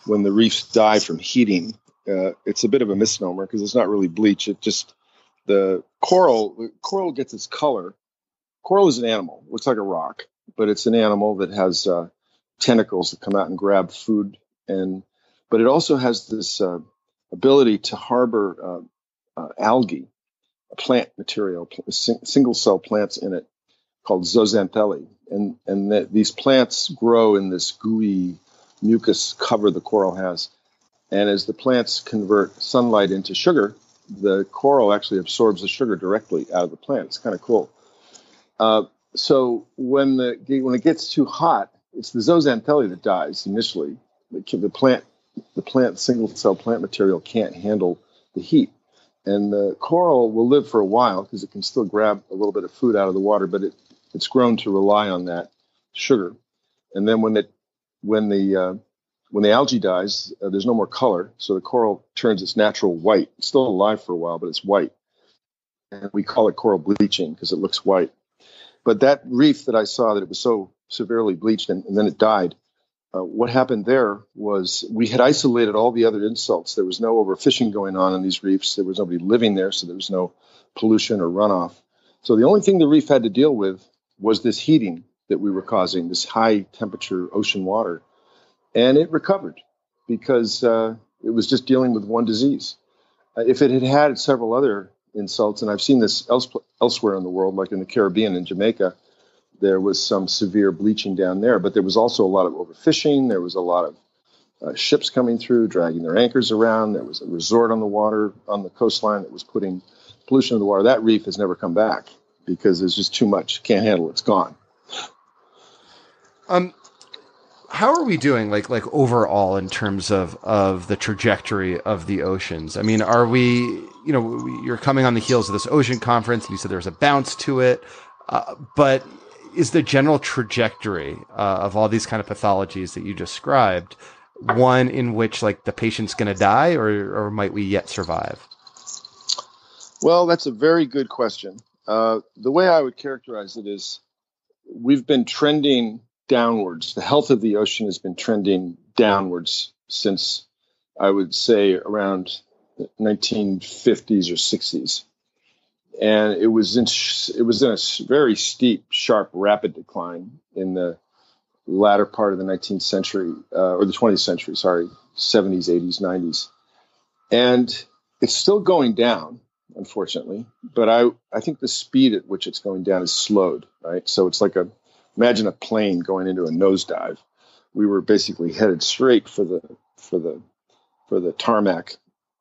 when the reefs die from heating. Uh, it's a bit of a misnomer because it's not really bleach. It just, the coral, the coral gets its color. Coral is an animal. It looks like a rock, but it's an animal that has uh, tentacles that come out and grab food. And but it also has this uh, ability to harbor uh, uh, algae, a plant material, pl- sing- single cell plants in it called zooxanthellae. And, and th- these plants grow in this gooey mucus cover the coral has. And as the plants convert sunlight into sugar, the coral actually absorbs the sugar directly out of the plant. It's kind of cool. Uh, so when the when it gets too hot, it's the zooxanthellae that dies initially. The plant, the plant single cell plant material can't handle the heat, and the coral will live for a while because it can still grab a little bit of food out of the water, but it, it's grown to rely on that sugar. And then when it when the uh, When the algae dies, uh, there's no more color, so the coral turns its natural white. It's still alive for a while, but it's white. And we call it coral bleaching because it looks white. But that reef that I saw that it was so severely bleached and, and then it died, uh, what happened there was we had isolated all the other insults. There was no overfishing going on in these reefs. There was nobody living there, so there was no pollution or runoff. So the only thing the reef had to deal with was this heating that we were causing, this high-temperature ocean water. And it recovered because uh, it was just dealing with one disease. Uh, if it had had several other insults, and I've seen this else, elsewhere in the world, like in the Caribbean and Jamaica, there was some severe bleaching down there. But there was also a lot of overfishing. There was a lot of uh, ships coming through, dragging their anchors around. There was a resort on the water, on the coastline, that was putting pollution in the water. That reef has never come back because there's just too much. Can't handle it. It's gone. Um. how are we doing, like like overall, in terms of of the trajectory of the oceans? I mean, are we, you know, you're coming on the heels of this ocean conference, and you said there's a bounce to it, uh, but is the general trajectory uh, of all these kind of pathologies that you described one in which, like, the patient's going to die, or or might we yet survive? Well, that's a very good question. Uh, the way I would characterize it is we've been trending downwards. The health of the ocean has been trending downwards since, I would say, around the nineteen fifties or sixties. And it was in, it was in a very steep, sharp, rapid decline in the latter part of the nineteenth century, uh, or the twentieth century, sorry, seventies, eighties, nineties. And it's still going down, unfortunately, but I, I think the speed at which it's going down is slowed, right? So it's like a, imagine a plane going into a nosedive. We were basically headed straight for the, for the, for the tarmac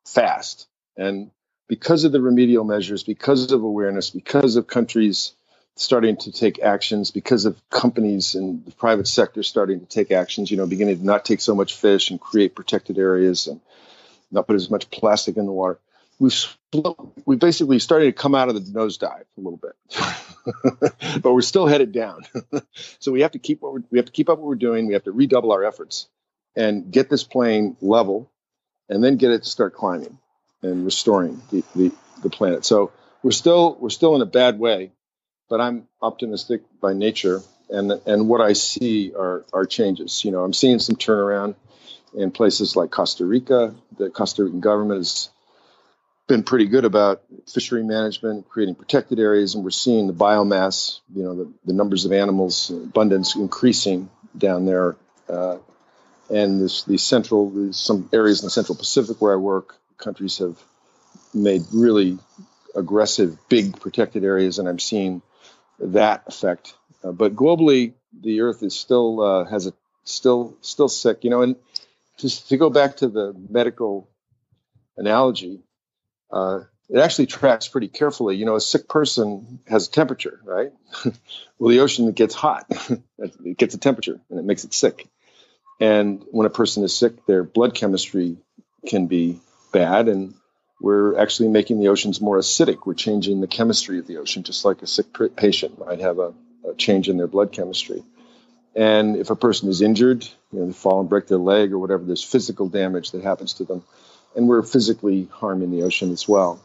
fast. And because of the remedial measures, because of awareness, because of countries starting to take actions, because of companies and the private sector starting to take actions, you know, beginning to not take so much fish and create protected areas and not put as much plastic in the water. We've, we basically started to come out of the nosedive a little bit, but we're still headed down. So we have to keep what we're, we have to keep up what we're doing. We have to redouble our efforts and get this plane level, and then get it to start climbing and restoring the, the, the planet. So we're still we're still in a bad way, but I'm optimistic by nature, and and what I see are are changes. You know, I'm seeing some turnaround in places like Costa Rica. The Costa Rican government is been pretty good about fishery management, creating protected areas, and we're seeing the biomass, you know, the, the numbers of animals, abundance increasing down there. Uh, and this, the central, some areas in the Central Pacific where I work, countries have made really aggressive, big protected areas, and I'm seeing that effect. Uh, but globally, the Earth is still uh, has a still still sick, you know. And just to go back to the medical analogy. Uh, it actually tracks pretty carefully. You know, a sick person has a temperature, right? Well, the ocean gets hot. It gets a temperature, and it makes it sick. And when a person is sick, their blood chemistry can be bad, and we're actually making the oceans more acidic. We're changing the chemistry of the ocean, just like a sick patient might have a, a change in their blood chemistry. And if a person is injured, you know, they fall and break their leg or whatever, there's physical damage that happens to them. And we're physically harming the ocean as well.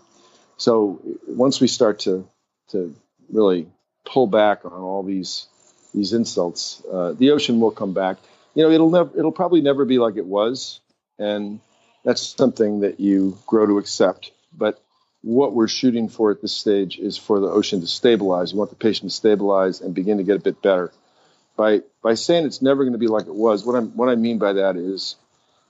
So once we start to to really pull back on all these these insults, uh, the ocean will come back. You know, it'll never it'll probably never be like it was, and that's something that you grow to accept. But what we're shooting for at this stage is for the ocean to stabilize. We want the patient to stabilize and begin to get a bit better. By by saying it's never going to be like it was, what I'm what I mean by that is,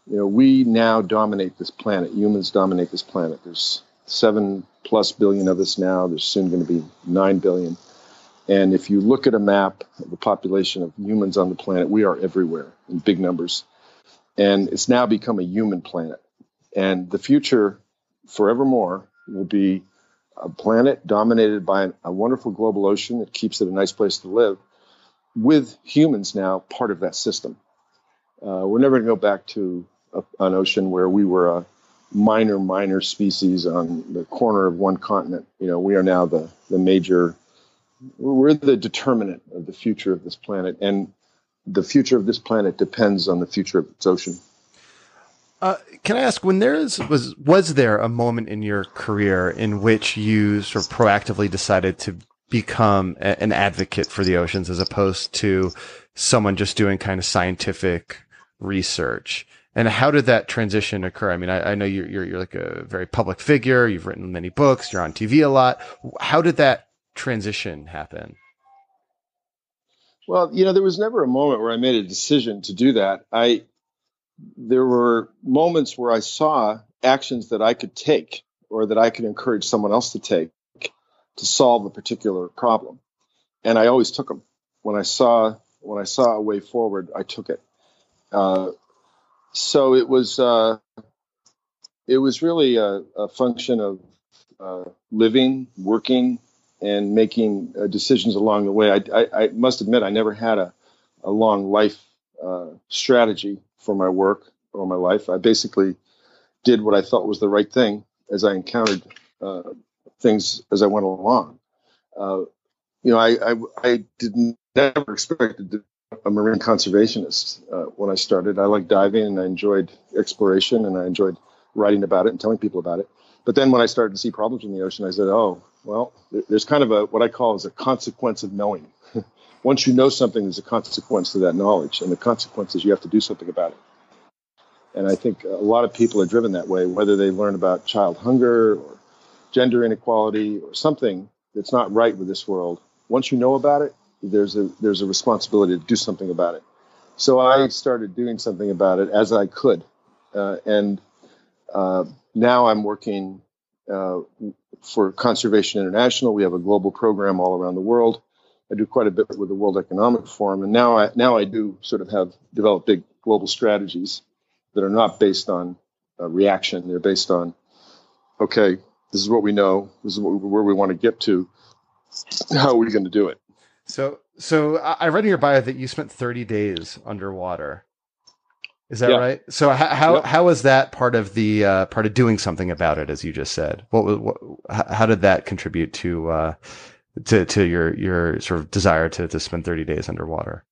you know, we now dominate this planet. Humans dominate this planet. There's seven plus billion of us now. There's soon going to be nine billion. And if you look at a map of the population of humans on the planet, we are everywhere in big numbers. And it's now become a human planet. And the future forevermore will be a planet dominated by an, a wonderful global ocean that keeps it a nice place to live, with humans now part of that system. Uh, we're never going to go back to an ocean where we were a minor, minor species on the corner of one continent. You know, we are now the, the major, we're the determinant of the future of this planet. And the future of this planet depends on the future of its ocean. Uh, can I ask, when there is, was, was there a moment in your career in which you sort of proactively decided to become a, an advocate for the oceans, as opposed to someone just doing kind of scientific research? And how did that transition occur? I mean, I, I know you're, you're, you're like a very public figure. You've written many books. You're on T V a lot. How did that transition happen? Well, you know, there was never a moment where I made a decision to do that. I, there were moments where I saw actions that I could take, or that I could encourage someone else to take, to solve a particular problem. And I always took them. When I saw, when I saw a way forward, I took it. Uh, So it was uh, it was really a, a function of uh, living, working, and making uh, decisions along the way. I, I, I must admit, I never had a, a long life uh, strategy for my work or my life. I basically did what I thought was the right thing as I encountered uh, things as I went along. Uh, you know, I I, I didn't never expected to be a marine conservationist uh, when I started. I liked diving and I enjoyed exploration and I enjoyed writing about it and telling people about it. But then when I started to see problems in the ocean, I said, oh, well, there's kind of a what I call is a consequence of knowing. Once you know something, there's a consequence to that knowledge. And the consequence is you have to do something about it. And I think a lot of people are driven that way, whether they learn about child hunger or gender inequality or something that's not right with this world. Once you know about it, there's a there's a responsibility to do something about it. So I started doing something about it as I could. Uh, and uh, now I'm working uh, for Conservation International. We have a global program all around the world. I do quite a bit with the World Economic Forum. And now I now I do sort of have developed big global strategies that are not based on uh, reaction. They're based on, okay, this is what we know. This is what, where we want to get to. How are we going to do it? So, so I read in your bio that you spent thirty days underwater. Is that yeah. right? So how, how, yep. how was that part of the, uh, part of doing something about it, as you just said? What was, what, how did that contribute to, uh, to, to your, your sort of desire to, to spend thirty days underwater?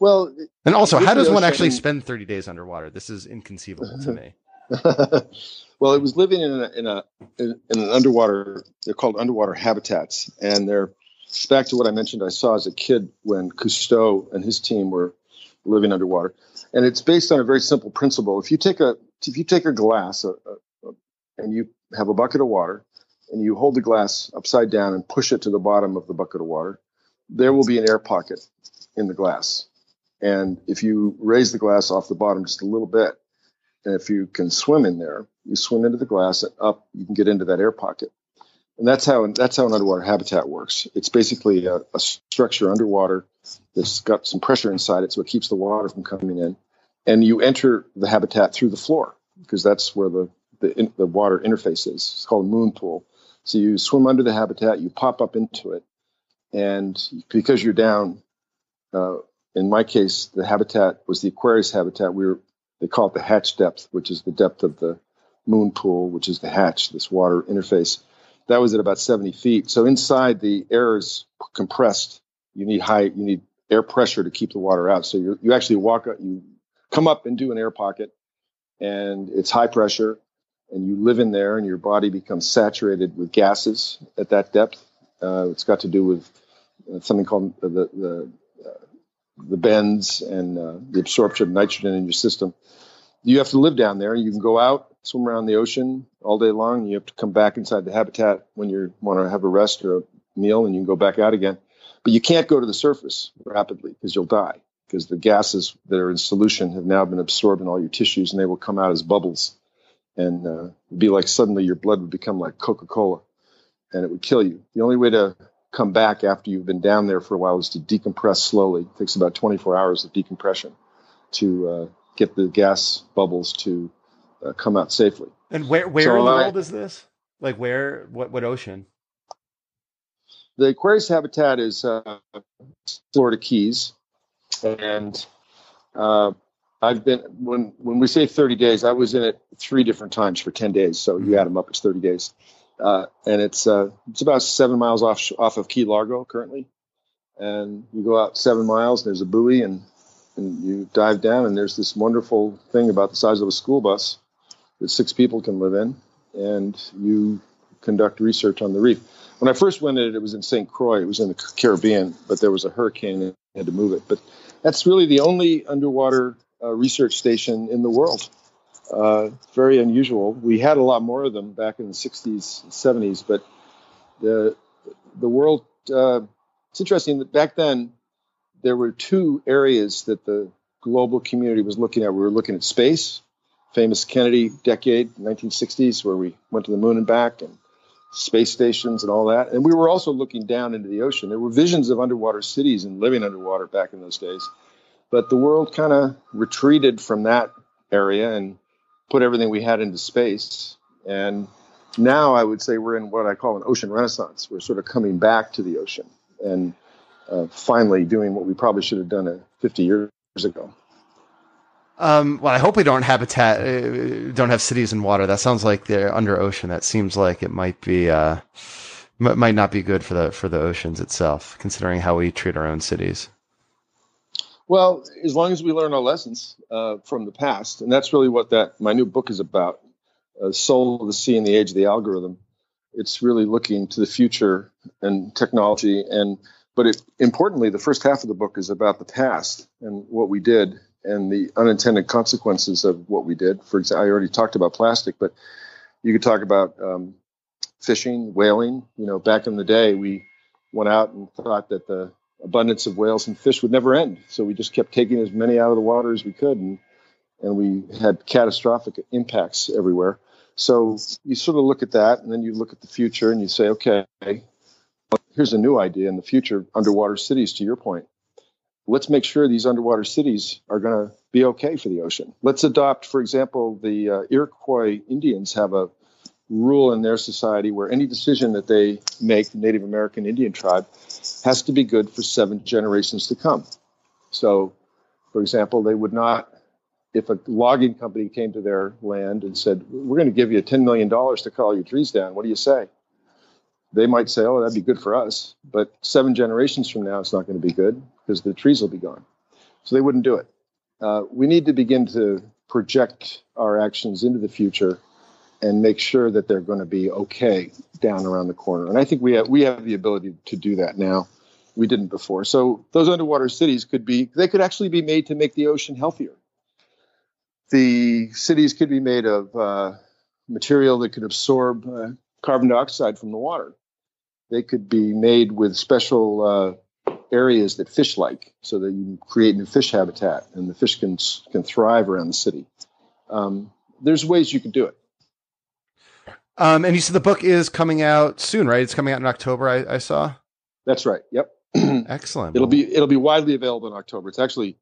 Well, and also, how does one actually spend thirty days underwater? This is inconceivable to me. Well, it was living in a, in a, in an underwater, they're called underwater habitats. And they're back to what I mentioned I saw as a kid when Cousteau and his team were living underwater. And it's based on a very simple principle. If you take a, if you take a glass a, a, and you have a bucket of water and you hold the glass upside down and push it to the bottom of the bucket of water, there will be an air pocket in the glass. And if you raise the glass off the bottom just a little bit, and if you can swim in there, you swim into the glass and up, you can get into that air pocket. And that's how that's how an underwater habitat works. It's basically a, a structure underwater that's got some pressure inside it, so it keeps the water from coming in. And you enter the habitat through the floor because that's where the the, in, the water interface is. It's called a moon pool. So you swim under the habitat, you pop up into it, and because you're down. Uh, in my case, the habitat was the Aquarius habitat. We were they call it the hatch depth, which is the depth of the moon pool, which is the hatch, this water interface. That was at about seventy feet. So inside the air is compressed. You need high, you need air pressure to keep the water out. So you you actually walk up, you come up and do an air pocket, and it's high pressure, and you live in there, and your body becomes saturated with gases at that depth. Uh, it's got to do with something called the the uh, the bends and uh, the absorption of nitrogen in your system. You have to live down there. You can go out, swim around the ocean all day long. You have to come back inside the habitat when you want to have a rest or a meal, and you can go back out again. But you can't go to the surface rapidly because you'll die, because the gases that are in solution have now been absorbed in all your tissues, and they will come out as bubbles. And uh, it would be like suddenly your blood would become like Coca-Cola, and it would kill you. The only way to come back after you've been down there for a while is to decompress slowly. It takes about twenty-four hours of decompression to uh, get the gas bubbles to uh, come out safely. And where where so in the I, world is this? Like where, what what ocean? The Aquarius habitat is uh, Florida Keys. And uh, I've been, when, when we say thirty days, I was in it three different times for ten days. So you add them up, it's thirty days. Uh, and it's uh, it's about seven miles off off of Key Largo currently, and you go out seven miles. There's a buoy, and and you dive down, and there's this wonderful thing about the size of a school bus that six people can live in, and you conduct research on the reef. When I first went in it, it was in Saint Croix. It was in the Caribbean, but there was a hurricane and I had to move it. But that's really the only underwater uh, research station in the world. Uh, very unusual. We had a lot more of them back in the sixties and seventies, but the the world, uh, it's interesting that back then there were two areas that the global community was looking at. We were looking at space, famous Kennedy decade, nineteen sixties, where we went to the moon and back, and space stations and all that. And we were also looking down into the ocean. There were visions of underwater cities and living underwater back in those days, but the world kind of retreated from that area and put everything we had into space. And now I would say we're in what I call an ocean renaissance. We're sort of coming back to the ocean and uh, finally doing what we probably should have done fifty years years ago. Um, well, I hope we don't habitat, uh, don't have cities in water. That sounds like they're under ocean. That seems like it might be, uh, m- might not be good for the for the oceans itself, considering how we treat our own cities. Well, as long as we learn our lessons uh, from the past, and that's really what that my new book is about, uh, Soul of the Sea in the Age of the Algorithm. It's really looking to the future and technology, and but it, importantly, the first half of the book is about the past and what we did, and the unintended consequences of what we did. For example, I already talked about plastic, but you could talk about um, fishing, whaling. You know, back in the day, we went out and thought that the abundance of whales and fish would never end. So we just kept taking as many out of the water as we could, and, and we had catastrophic impacts everywhere. So you sort of look at that, and then you look at the future, and you say, okay, here's a new idea in the future, underwater cities, to your point. Let's make sure these underwater cities are going to be okay for the ocean. Let's adopt, for example, the uh, Iroquois Indians have a rule in their society where any decision that they make, the Native American Indian tribe, has to be good for seven generations to come. So, for example, they would not, if a logging company came to their land and said, we're going to give you ten million dollars to cut all your trees down, what do you say? They might say, oh, that'd be good for us, but seven generations from now, it's not going to be good because the trees will be gone. So they wouldn't do it. Uh, we need to begin to project our actions into the future and make sure that they're going to be okay down around the corner. And I think we have, we have the ability to do that now. We didn't before. So those underwater cities could be, they could actually be made to make the ocean healthier. The cities could be made of uh, material that could absorb uh, carbon dioxide from the water. They could be made with special uh, areas that fish like, so that you create new fish habitat and the fish can can thrive around the city. Um, there's ways you can do it. Um, and you said the book is coming out soon, right? It's coming out in October, I, I saw. That's right. Yep. Excellent. It'll be it'll be widely available in October. It's actually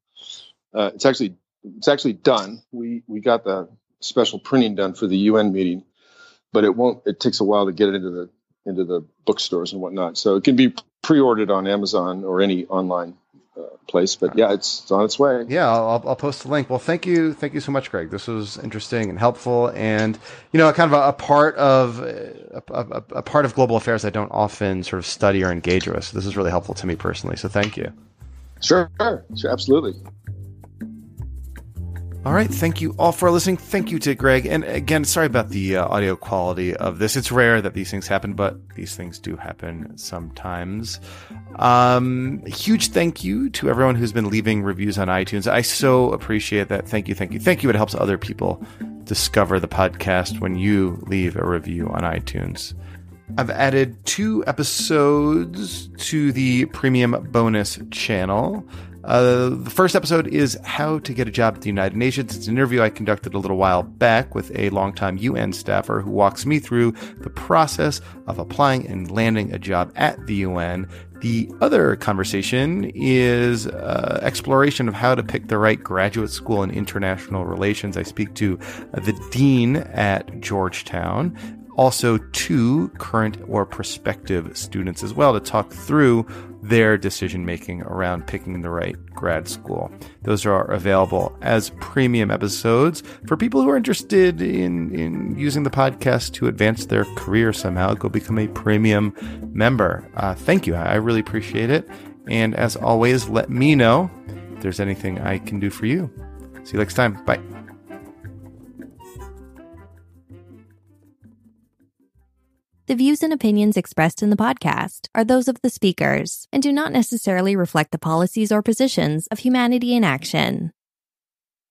uh, it's actually it's actually done. We we got the special printing done for the U N meeting. But it won't. It takes a while to get it into the into the bookstores and whatnot. So it can be pre-ordered on Amazon or any online uh, place. But yeah, it's, it's on its way. Yeah, I'll, I'll post the link. Well, thank you, thank you so much, Greg. This was interesting and helpful, and you know, kind of a, a part of a, a, a part of global affairs I don't often sort of study or engage with. So this is really helpful to me personally. So thank you. Sure, sure, absolutely. All right. Thank you all for listening. Thank you to Greg. And again, sorry about the uh, audio quality of this. It's rare that these things happen, but these things do happen sometimes. Um, huge thank you to everyone who's been leaving reviews on iTunes. I so appreciate that. Thank you. Thank you. Thank you. It helps other people discover the podcast when you leave a review on iTunes. I've added two episodes to the premium bonus channel. Uh, the first episode is How to Get a Job at the United Nations. It's an interview I conducted a little while back with a longtime U N staffer who walks me through the process of applying and landing a job at the U N. The other conversation is uh, exploration of how to pick the right graduate school in international relations. I speak to uh, the dean at Georgetown. Also to current or prospective students as well to talk through their decision-making around picking the right grad school. Those are available as premium episodes for people who are interested in, in using the podcast to advance their career somehow. Go become a premium member. Uh, thank you. I really appreciate it. And as always, let me know if there's anything I can do for you. See you next time. Bye. The views and opinions expressed in the podcast are those of the speakers and do not necessarily reflect the policies or positions of Humanity in Action.